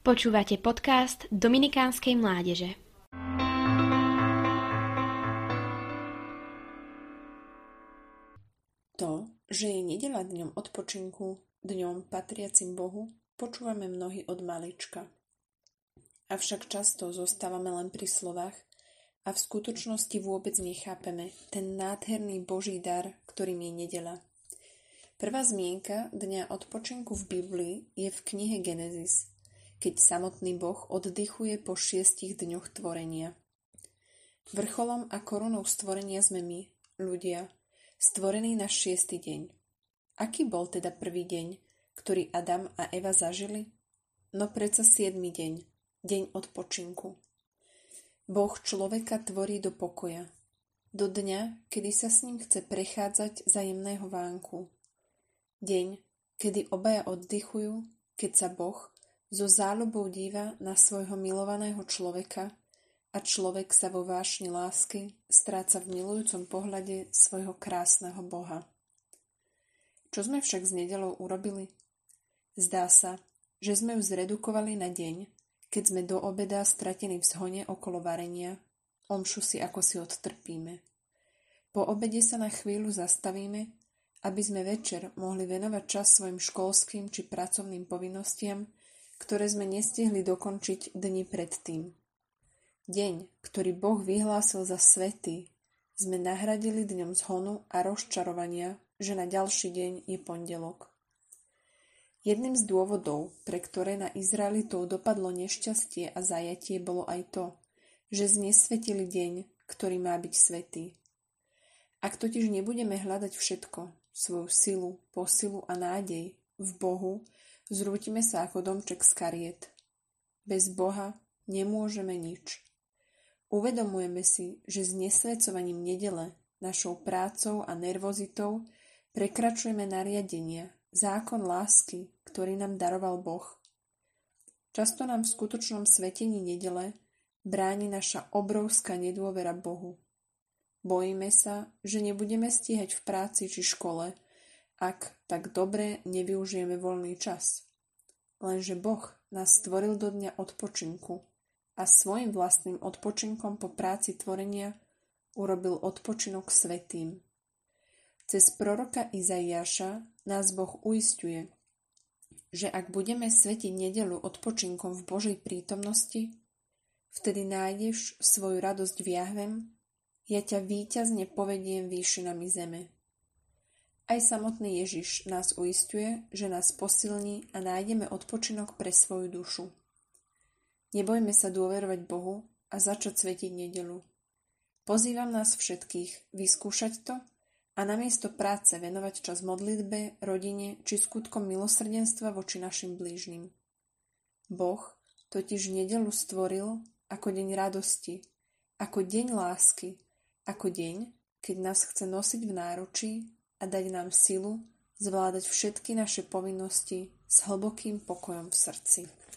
Počúvate podcast Dominikánskej mládeže. To, že je nedeľa dňom odpočinku, dňom patriacim Bohu, počúvame mnohí od malička. Avšak často zostávame len pri slovách a v skutočnosti vôbec nechápeme ten nádherný Boží dar, ktorým je nedeľa. Prvá zmienka dňa odpočinku v Biblii je v knihe Genesis, keď samotný Boh oddychuje po 6 dňoch tvorenia. Vrcholom a korunou stvorenia sme my, ľudia, stvorení na 6. deň. Aký bol teda prvý deň, ktorý Adam a Eva zažili? No predsa 7. deň, deň odpočinku. Boh človeka tvorí do pokoja, do dňa, kedy sa s ním chce prechádzať za jemného vánku. Deň, kedy obaja oddychujú, keď sa Boh so záľubou díva na svojho milovaného človeka a človek sa vo vášni lásky stráca v milujúcom pohľade svojho krásneho Boha. Čo sme však s nedeľou urobili? Zdá sa, že sme ju zredukovali na deň, keď sme do obeda stratení v zhone okolo varenia, omšu si ako si odtrpíme. Po obede sa na chvíľu zastavíme, aby sme večer mohli venovať čas svojim školským či pracovným povinnostiam, ktoré sme nestihli dokončiť dni predtým. Deň, ktorý Boh vyhlásil za svätý, sme nahradili dňom zhonu a rozčarovania, že na ďalší deň je pondelok. Jedným z dôvodov, pre ktoré na Izraelitov dopadlo nešťastie a zajatie, bolo aj to, že znesvetili deň, ktorý má byť svätý. Ak totiž nebudeme hľadať všetko, svoju silu, posilu a nádej v Bohu, zrútime sa ako domček z kariet. Bez Boha nemôžeme nič. Uvedomujeme si, že s nesväcovaním nedele, našou prácou a nervozitou prekračujeme nariadenia, zákon lásky, ktorý nám daroval Boh. Často nám v skutočnom svetení nedele bráni naša obrovská nedôvera Bohu. Bojíme sa, že nebudeme stíhať v práci či škole, ak tak dobre nevyužijeme voľný čas. Lenže Boh nás stvoril do dňa odpočinku a svojim vlastným odpočinkom po práci tvorenia urobil odpočinok svätým. Cez proroka Izaiáša nás Boh uisťuje, že ak budeme svetiť nedeľu odpočinkom v Božej prítomnosti, vtedy nájdeš svoju radosť v Jahvem, ja ťa víťazne povediem výšinami zeme. Aj samotný Ježiš nás uisťuje, že nás posilní a nájdeme odpočinok pre svoju dušu. Nebojme sa dôverovať Bohu a začať svetiť nedeľu. Pozývam nás všetkých vyskúšať to a namiesto práce venovať čas modlitbe, rodine či skutkom milosrdenstva voči našim blížnym. Boh totiž nedeľu stvoril ako deň radosti, ako deň lásky, ako deň, keď nás chce nosiť v náručí a dať nám silu zvládať všetky naše povinnosti s hlbokým pokojom v srdci.